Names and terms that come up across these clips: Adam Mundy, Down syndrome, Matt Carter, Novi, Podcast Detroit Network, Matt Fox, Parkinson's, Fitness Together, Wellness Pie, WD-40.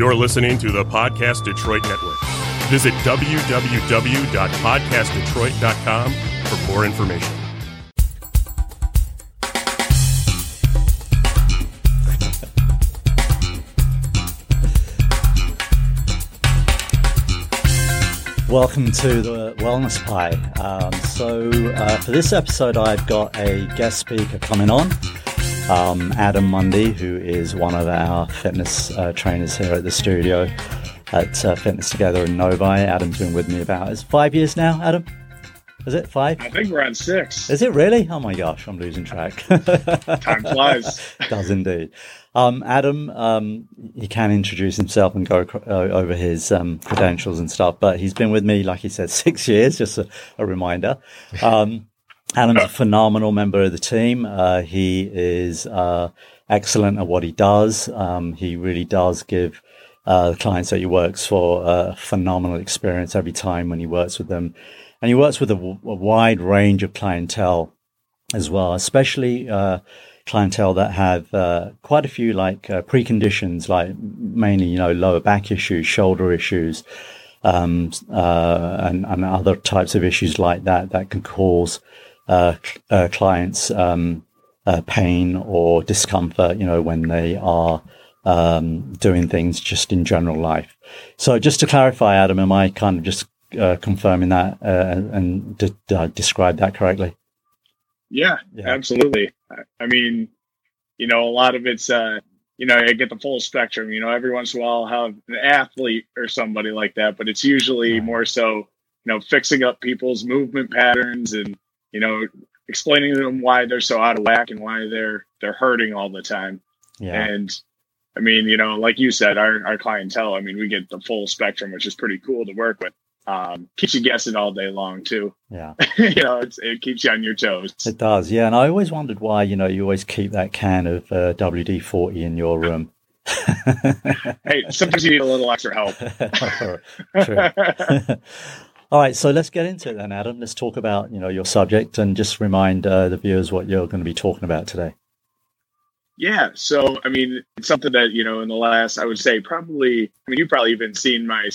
You're listening to the Podcast Detroit Network. Visit www.podcastdetroit.com for more information. Welcome to the Wellness Pie. For this episode, I've got a guest speaker coming on. Adam Mundy, who is one of our fitness trainers here at the studio at Fitness Together in Novi. Adam's been with me about, is it 5 years now, Adam? Is it five? I think we're on 6. Is it really? Oh my gosh, I'm losing track. Time flies. Does indeed. Adam, he can introduce himself and go over his credentials and stuff, but he's been with me, like he said, 6 years, just a reminder. Adam's a phenomenal member of the team. He is excellent at what he does. He really does give the clients that he works for a phenomenal experience every time when he works with them. And he works with a wide range of clientele as well, especially clientele that have quite a few preconditions, like mainly, lower back issues, shoulder issues, and other types of issues like that can cause clients pain or discomfort, when they are doing things just in general life. So just to clarify, Adam, am I kind of just confirming that and describe that correctly? Yeah, absolutely. I mean, a lot of it's, I get the full spectrum. Every once in a while I'll have an athlete or somebody like that, but it's usually more so, fixing up people's movement patterns and, explaining to them why they're so out of whack and why they're hurting all the time. Yeah. And I mean, like you said, our clientele, I mean, we get the full spectrum, which is pretty cool to work with. Keeps you guessing all day long too. Yeah. It keeps you on your toes. It does. Yeah. And I always wondered why, you always keep that can of WD-40 in your room. Hey, sometimes you need a little extra help. True. All right, so let's get into it then, Adam. Let's talk about, your subject and just remind the viewers what you're going to be talking about today. Yeah, so, I mean, it's something that, in the last, I would say probably, I mean, you've probably even seen my,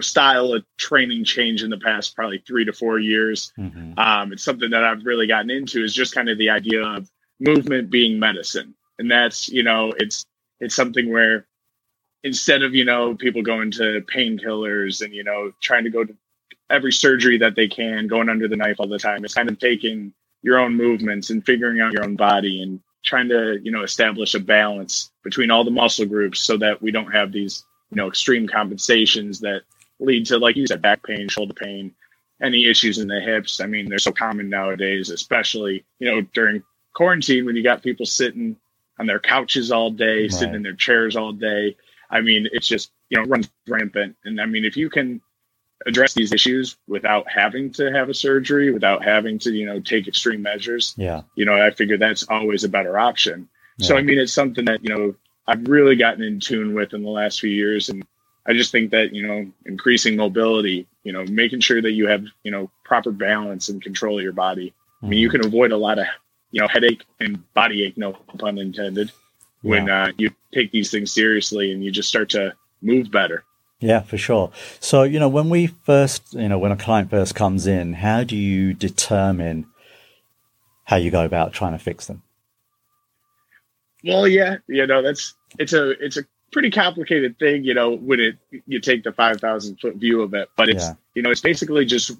style of training change in the past probably 3 to 4 years. Mm-hmm. It's something that I've really gotten into is just kind of the idea of movement being medicine. And that's, it's something where instead of, people going to painkillers and, trying to go to every surgery that they can, going under the knife all the time. It's kind of taking your own movements and figuring out your own body and trying to, establish a balance between all the muscle groups so that we don't have these, extreme compensations that lead to, like you said, back pain, shoulder pain, any issues in the hips. I mean, they're so common nowadays, especially, during quarantine when you got people sitting on their couches all day, right. Sitting in their chairs all day. I mean, it's just, runs rampant. And I mean, if you can address these issues without having to have a surgery, without having to, take extreme measures. Yeah. I figure that's always a better option. Yeah. So, I mean, it's something that, I've really gotten in tune with in the last few years. And I just think that, increasing mobility, making sure that you have, proper balance and control of your body. Mm-hmm. I mean, you can avoid a lot of, headache and body ache, no pun intended, when you take these things seriously and you just start to move better. Yeah, for sure. So, when we first, when a client first comes in, how do you determine how you go about trying to fix them? Well, yeah, it's a pretty complicated thing, when you take the 5,000 foot view of it, but it's, it's basically just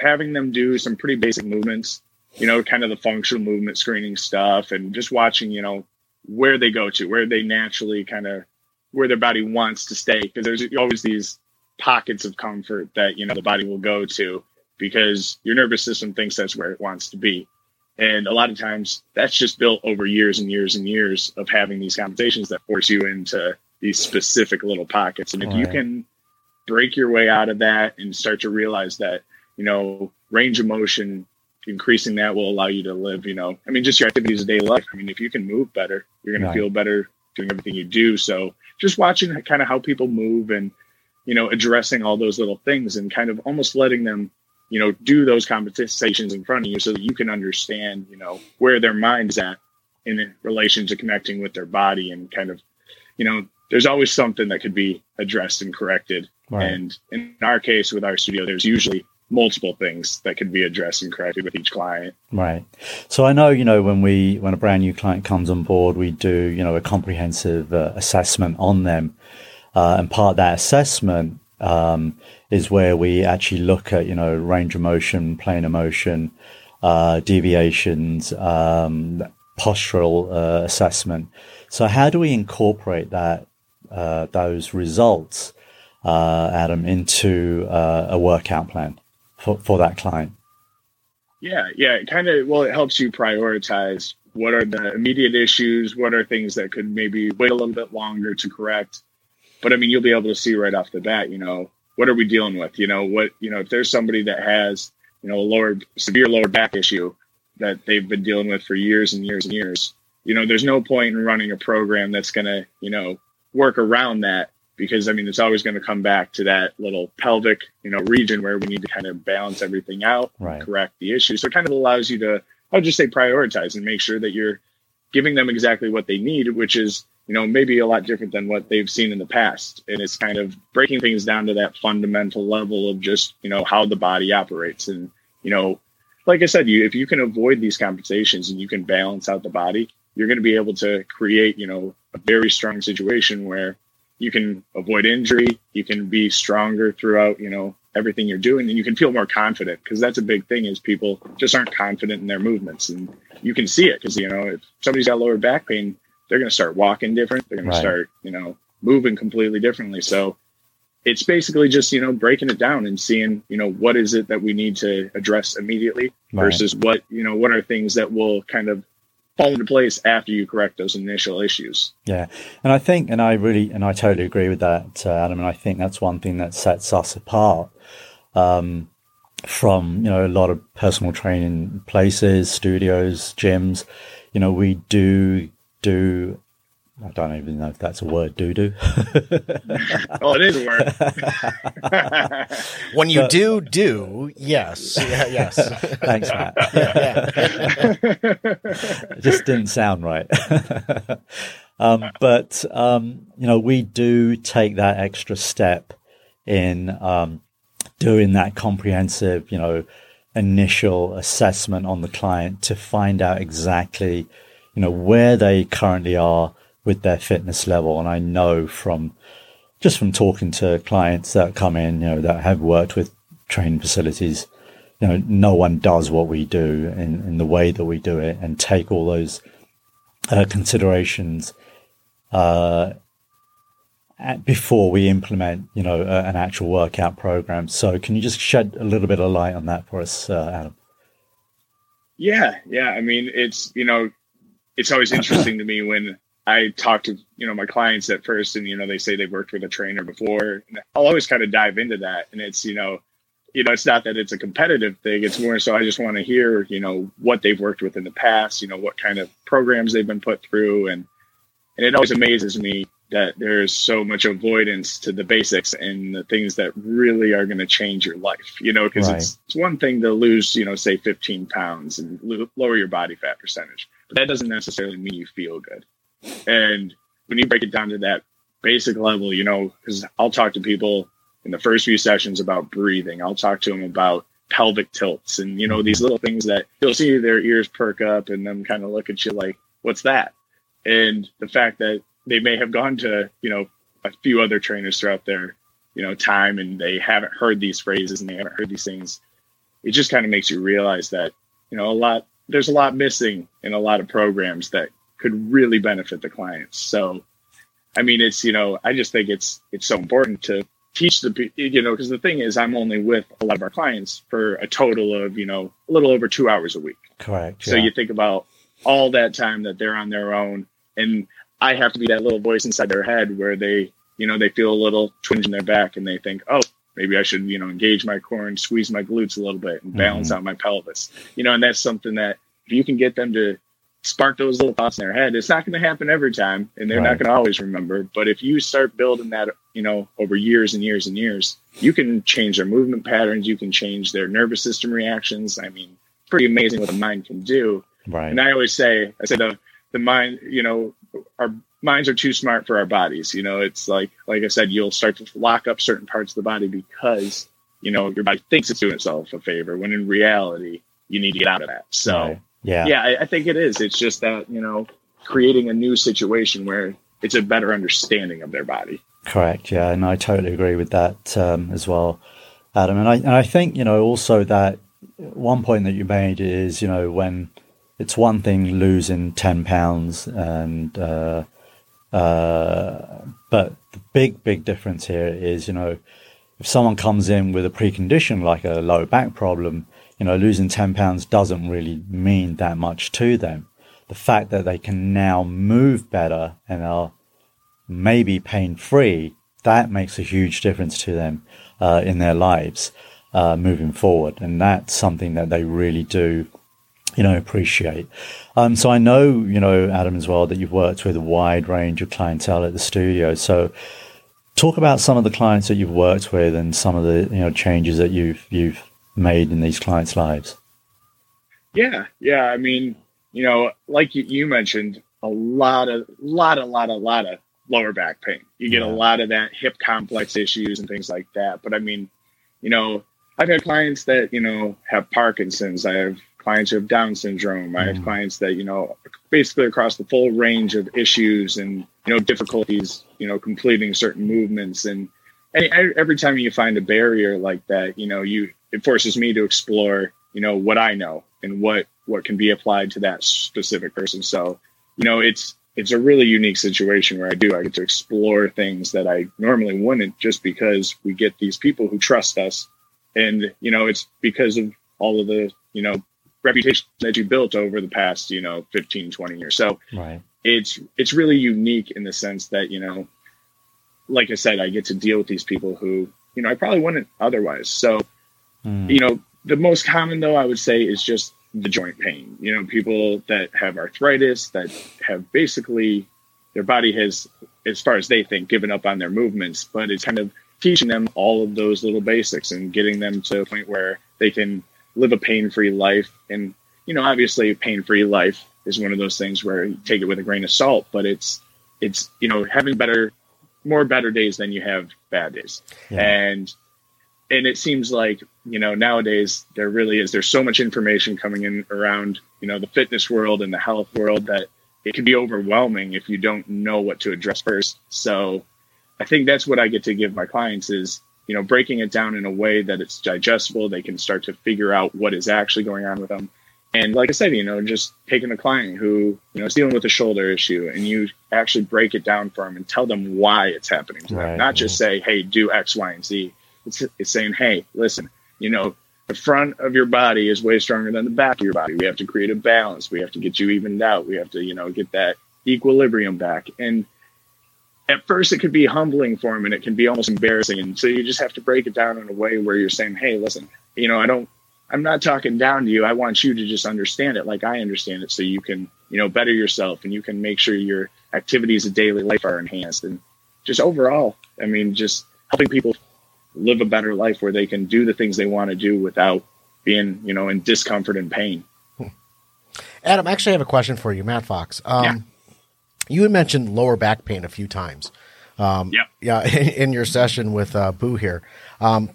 having them do some pretty basic movements, kind of the functional movement screening stuff and just watching, where they go to, where they naturally kind of, where their body wants to stay, because there's always these pockets of comfort that, the body will go to because your nervous system thinks that's where it wants to be. And a lot of times that's just built over years and years and years of having these conversations that force you into these specific little pockets. And if you can break your way out of that and start to realize that, range of motion, increasing that will allow you to live, I mean, just your activities of daily life. I mean, if you can move better, you're going to feel better doing everything you do. So just watching kind of how people move and, addressing all those little things and kind of almost letting them, do those conversations in front of you so that you can understand, where their mind's at in relation to connecting with their body and kind of, there's always something that could be addressed and corrected. Right. And in our case with our studio, there's usually multiple things that could be addressed and corrected with each client. Right. So I know, you know, when a brand new client comes on board, we do, you know, a comprehensive assessment on them. And part of that assessment is where we actually look at, you know, range of motion, plane of motion, deviations, postural assessment. So how do we incorporate that those results, Adam, into a workout plan for that client? Yeah. It helps you prioritize what are the immediate issues, what are things that could maybe wait a little bit longer to correct. But I mean, you'll be able to see right off the bat, you know, what are we dealing with? You know, what, you know, if there's somebody that has, you know, a severe lower back issue that they've been dealing with for years and years and years, you know, there's no point in running a program that's going to, you know, work around that, because I mean, it's always going to come back to that little pelvic, you know, region where we need to kind of balance everything out, right, correct the issue. So it kind of allows you to, I would just say, prioritize and make sure that you're giving them exactly what they need, which is, you know, maybe a lot different than what they've seen in the past. And it's kind of breaking things down to that fundamental level of just, you know, how the body operates. And, you know, like I said, if you can avoid these compensations and you can balance out the body, you're going to be able to create, you know, a very strong situation where you can avoid injury, you can be stronger throughout, you know, everything you're doing, and you can feel more confident, because that's a big thing is people just aren't confident in their movements. And you can see it, because, you know, if somebody's got lower back pain, they're going to start walking different. They're going to start, you know, moving completely differently. So it's basically just, you know, breaking it down and seeing, you know, what is it that we need to address immediately versus what, you know, what are things that will kind of fall into place after you correct those initial issues. Yeah. And I think, I totally agree with that, Adam. And I think that's one thing that sets us apart from, you know, a lot of personal training places, studios, gyms. You know, we do, I don't even know if that's a word, doo-doo. Oh, it is a word. When you do, yes. Yeah, yes. Thanks, Matt. It just didn't sound right. You know, we do take that extra step in doing that comprehensive, you know, initial assessment on the client to find out exactly, you know, where they currently are with their fitness level. And I know from talking to clients that come in, you know, that have worked with training facilities, you know, no one does what we do in the way that we do it and take all those considerations before we implement, you know, an actual workout program. So can you just shed a little bit of light on that for us, Adam? Yeah. I mean, it's, you know, it's always interesting to me when I talk to, you know, my clients at first and, you know, they say they've worked with a trainer before. And I'll always kind of dive into that. And it's, you know, it's not that it's a competitive thing. It's more so I just want to hear, you know, what they've worked with in the past, you know, what kind of programs they've been put through. And it always amazes me that there's so much avoidance to the basics and the things that really are going to change your life, you know, because it's one thing to lose, you know, say 15 pounds and lower your body fat percentage. That doesn't necessarily mean you feel good. And when you break it down to that basic level, you know, because I'll talk to people in the first few sessions about breathing. I'll talk to them about pelvic tilts and, you know, these little things that you'll see their ears perk up and them kind of look at you like, what's that? And the fact that they may have gone to, you know, a few other trainers throughout their, you know, time, and they haven't heard these phrases and they haven't heard these things. It just kind of makes you realize that, you know, there's a lot missing in a lot of programs that could really benefit the clients. So, I mean, it's, you know, I just think it's so important to teach the, you know, because the thing is, I'm only with a lot of our clients for a total of, you know, a little over 2 hours a week. Correct. So you think about all that time that they're on their own, and I have to be that little voice inside their head where they, you know, they feel a little twinge in their back and they think, oh, maybe I should, you know, engage my core and squeeze my glutes a little bit and balance out my pelvis, you know. And that's something that if you can get them to spark those little thoughts in their head, it's not going to happen every time and they're not going to always remember. But if you start building that, you know, over years and years and years, you can change their movement patterns. You can change their nervous system reactions. I mean, pretty amazing what the mind can do. Right. And I always say, I said, the mind, you know, our minds are too smart for our bodies. You know, it's like I said, you'll start to lock up certain parts of the body because, you know, your body thinks it's doing itself a favor when in reality you need to get out of that. So I think it is. It's just that, you know, creating a new situation where it's a better understanding of their body. Correct. Yeah. And I totally agree with that as well, Adam. And I think, you know, also that one point that you made is, you know, when it's one thing losing 10 pounds and, but the big difference here is, you know, if someone comes in with a precondition like a low back problem, you know, losing 10 pounds doesn't really mean that much to them. The fact that they can now move better and are maybe pain-free, that makes a huge difference to them in their lives moving forward. And that's something that they really do, you know, appreciate. So I know, you know, Adam, as well, that you've worked with a wide range of clientele at the studio. So talk about some of the clients that you've worked with and some of the, you know, changes that you've made in these clients' lives. Yeah. I mean, you know, like you mentioned, a lot of lower back pain. You get a lot of that hip complex issues and things like that. But I mean, you know, I've had clients that, you know, have Parkinson's. I have clients who have Down syndrome. I have clients that, you know, basically across the full range of issues and, you know, difficulties, you know, completing certain movements. And every time you find a barrier like that, you know, it forces me to explore, you know, what I know and what can be applied to that specific person. So, you know, it's a really unique situation where I get to explore things that I normally wouldn't, just because we get these people who trust us. And, you know, it's because of all of the, you know, reputation that you built over the past, you know, 15, 20 years. So it's really unique in the sense that, you know, like I said, I get to deal with these people who, you know, I probably wouldn't otherwise. So, you know, the most common though, I would say, is just the joint pain. You know, people that have arthritis, that have basically their body has, as far as they think, given up on their movements, but it's kind of teaching them all of those little basics and getting them to a point where they can live a pain-free life. And, you know, obviously a pain-free life is one of those things where you take it with a grain of salt, but it's, you know, having better days than you have bad days. Yeah. And it seems like, you know, nowadays there's so much information coming in around, you know, the fitness world and the health world that it can be overwhelming if you don't know what to address first. So I think that's what I get to give my clients is, you know, breaking it down in a way that it's digestible. They can start to figure out what is actually going on with them. And like I said, you know, just taking a client who, you know, is dealing with a shoulder issue and you actually break it down for them and tell them why it's happening to them, not just say, hey, do X, Y, and Z. It's saying, hey, listen, you know, the front of your body is way stronger than the back of your body. We have to create a balance. We have to get you evened out. We have to, you know, get that equilibrium back. And at first it could be humbling for them and it can be almost embarrassing. And so you just have to break it down in a way where you're saying, hey, listen, you know, I'm not talking down to you. I want you to just understand it like I understand it, so you can, you know, better yourself and you can make sure your activities of daily life are enhanced. And just overall, I mean, just helping people live a better life where they can do the things they want to do without being, you know, in discomfort and pain. Adam, I actually have a question for you, Matt Fox. You had mentioned lower back pain a few times in your session with Boo here.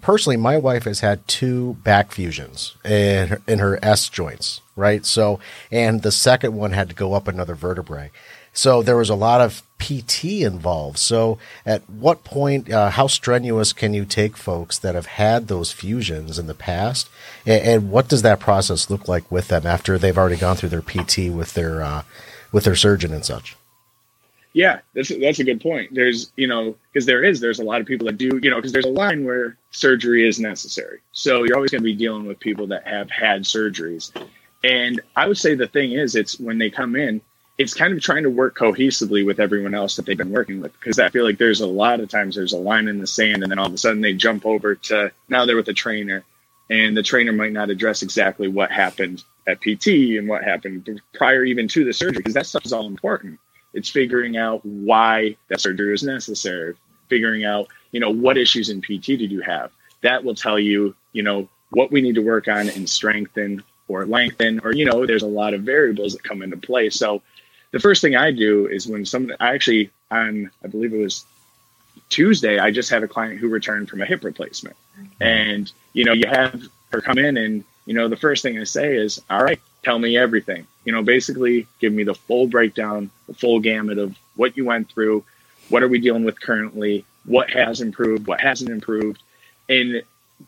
Personally, my wife has had two back fusions in her S joints, right? So, and the second one had to go up another vertebrae. So there was a lot of PT involved. So at what point, how strenuous can you take folks that have had those fusions in the past? And what does that process look like with them after they've already gone through their PT with their surgeon and such? Yeah, that's a good point. There's, you know, because there's a lot of people that do, you know, because there's a line where surgery is necessary. So you're always going to be dealing with people that have had surgeries. And I would say the thing is, it's when they come in, it's kind of trying to work cohesively with everyone else that they've been working with, because I feel like there's a lot of times there's a line in the sand and then all of a sudden they jump over to now they're with a trainer, and the trainer might not address exactly what happened at PT and what happened prior even to the surgery, because that stuff is all important. It's figuring out why that surgery is necessary, figuring out, you know, what issues in PT did you have? That will tell you, you know, what we need to work on and strengthen or lengthen, or, you know, there's a lot of variables that come into play. So the first thing I do is when I believe it was Tuesday, I just had a client who returned from a hip replacement. And, you have her come in and, the first thing I say is, all right, tell me everything. Basically give me the full breakdown, the full gamut of what you went through, what are we dealing with currently, what has improved, what hasn't improved, and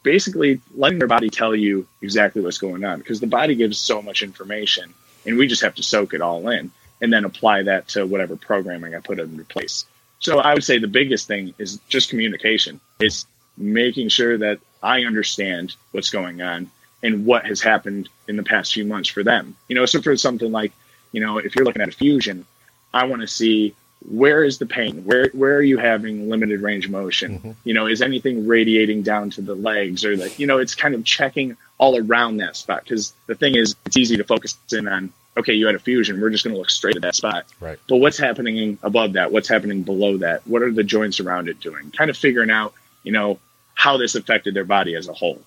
basically letting their body tell you exactly what's going on, because the body gives so much information and we just have to soak it all in and then apply that to whatever programming I put into place. So I would say the biggest thing is just communication. It's making sure that I understand what's going on and what has happened in the past few months for them. So for something like, if you're looking at a fusion, I want to see, where is the pain? Where are you having limited range of motion? Mm-hmm. Is anything radiating down to the legs or the, it's kind of checking all around that spot. Because the thing is, it's easy to focus in on, okay, you had a fusion. We're just going to look straight at that spot. Right. But what's happening above that? What's happening below that? What are the joints around it doing? Kind of figuring out, how this affected their body as a whole.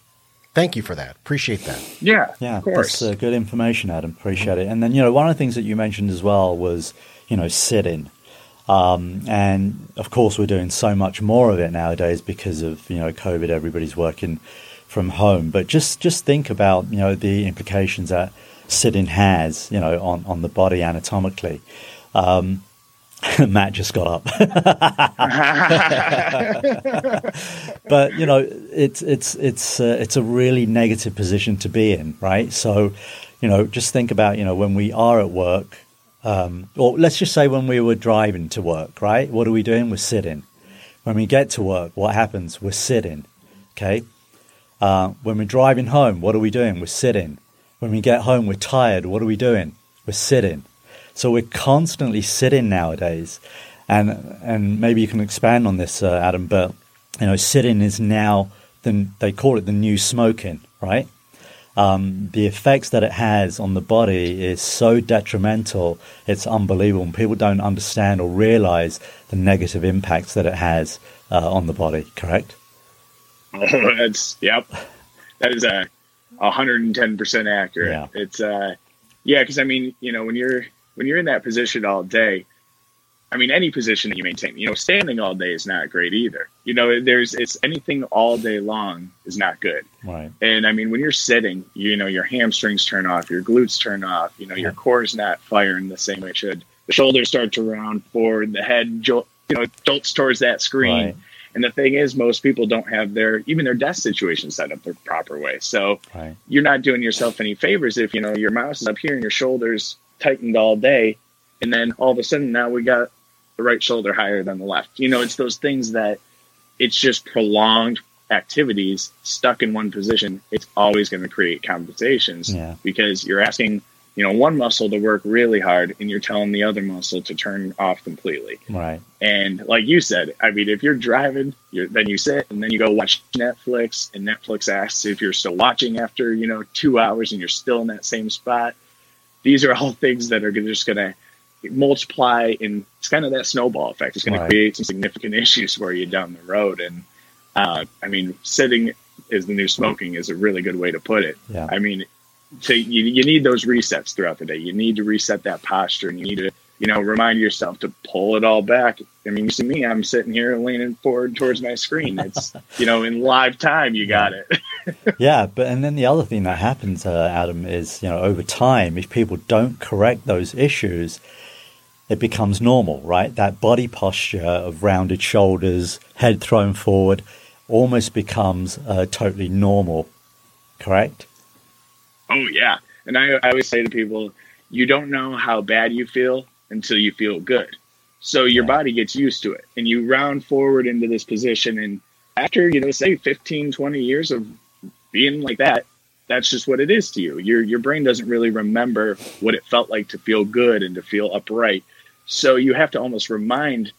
Thank you for that. Appreciate that. Yeah, of course. That's good information, Adam. Appreciate it. And then, one of the things that you mentioned as well was, sitting. And of course, we're doing so much more of it nowadays because of, COVID, everybody's working from home. But just think about, the implications that sitting has, on the body anatomically. Matt just got up. But, it's a really negative position to be in, right? So, just think about, when we are at work, or let's just say when we were driving to work, right? What are we doing? We're sitting. When we get to work, what happens? We're sitting. Okay. When we're driving home, what are we doing? We're sitting. When we get home, we're tired. What are we doing? We're sitting. So we're constantly sitting nowadays. And maybe you can expand on this, Adam, but, sitting is now, they call it the new smoking, right? The effects that it has on the body is so detrimental, it's unbelievable. And people don't understand or realize the negative impacts that it has on the body, correct? Oh, yep. That is 110% accurate. Yeah. It's, because when you're in that position all day, any position that you maintain, standing all day is not great either. Anything all day long is not good. Right. And when you're sitting, your hamstrings turn off, your glutes turn off, your core's not firing the same way it should. The shoulders start to round forward, the head jolts towards that screen. Right. And the thing is, most people don't have even their desk situation set up the proper way. So right. You're not doing yourself any favors if, your mouse is up here and your shoulders tightened all day. And then all of a sudden now we got the right shoulder higher than the left. It's those things that it's just prolonged activities stuck in one position. It's always going to create compensations because you're asking, one muscle to work really hard and you're telling the other muscle to turn off completely. Right. And like you said, if you're driving, then you sit and then you go watch Netflix and Netflix asks if you're still watching after, 2 hours and you're still in that same spot. These are all things that are just going to multiply, and it's kind of that snowball effect. It's going to create some significant issues for you down the road. And sitting is the new smoking is a really good way to put it. Yeah. So you need those resets throughout the day. You need to reset that posture, and you need to remind yourself to pull it all back. You see me, I'm sitting here leaning forward towards my screen. It's in live time, you got it. Yeah, but and then the other thing that happens, Adam, is over time, if people don't correct those issues, it becomes normal, right? That body posture of rounded shoulders, head thrown forward, almost becomes totally normal. Correct? Oh yeah, and I always say to people, you don't know how bad you feel until you feel good. So your body gets used to it and you round forward into this position. And after, say 15, 20 years of being like that, that's just what it is to you. Your brain doesn't really remember what it felt like to feel good and to feel upright. So you have to almost remind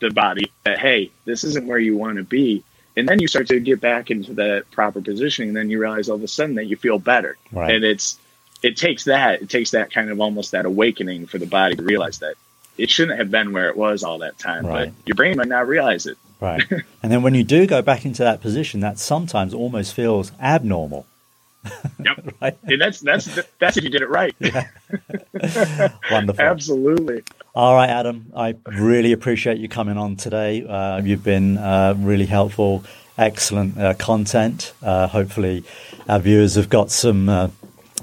the body that, hey, this isn't where you want to be. And then you start to get back into the proper positioning. And then you realize all of a sudden that you feel better. Right. And it takes that kind of almost that awakening for the body to realize that it shouldn't have been where it was all that time, right. But your brain might not realize it. Right. And then when you do go back into that position, that sometimes almost feels abnormal, Yep. Right? And that's if you did it right. Yeah. Wonderful. Absolutely. All right, Adam, I really appreciate you coming on today. You've been really helpful, excellent content. Hopefully our viewers have got some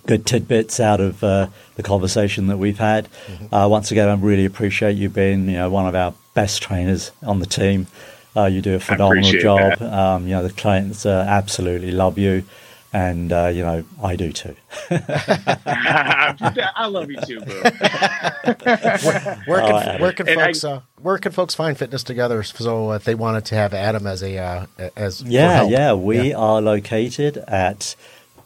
good tidbits out of the conversation that we've had. Mm-hmm. Once again, I really appreciate you being, one of our best trainers on the team. You do a phenomenal job. The clients absolutely love you, and I do too. I love you too, boo. Where can folks find Fitness Together? So if they wanted to have Adam as a we are located at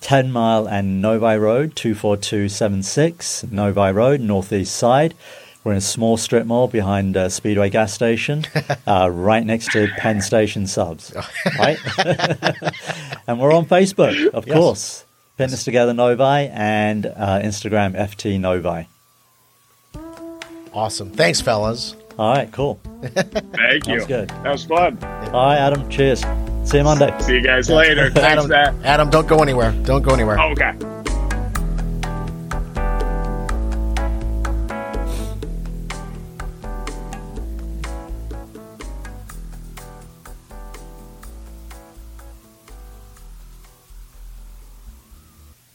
10 Mile and Novi Road, 24276 Novi Road, northeast side. We're in a small strip mall behind Speedway gas station, right next to Penn Station Subs, right? And we're on Facebook, of course. Fitness Together Novi and Instagram FT Novi. Awesome. Thanks, fellas. All right, cool. Thank you. That was good. That was fun. All right, Adam, cheers. See you Monday. See you guys later. Thanks, Adam. Don't go anywhere. Okay.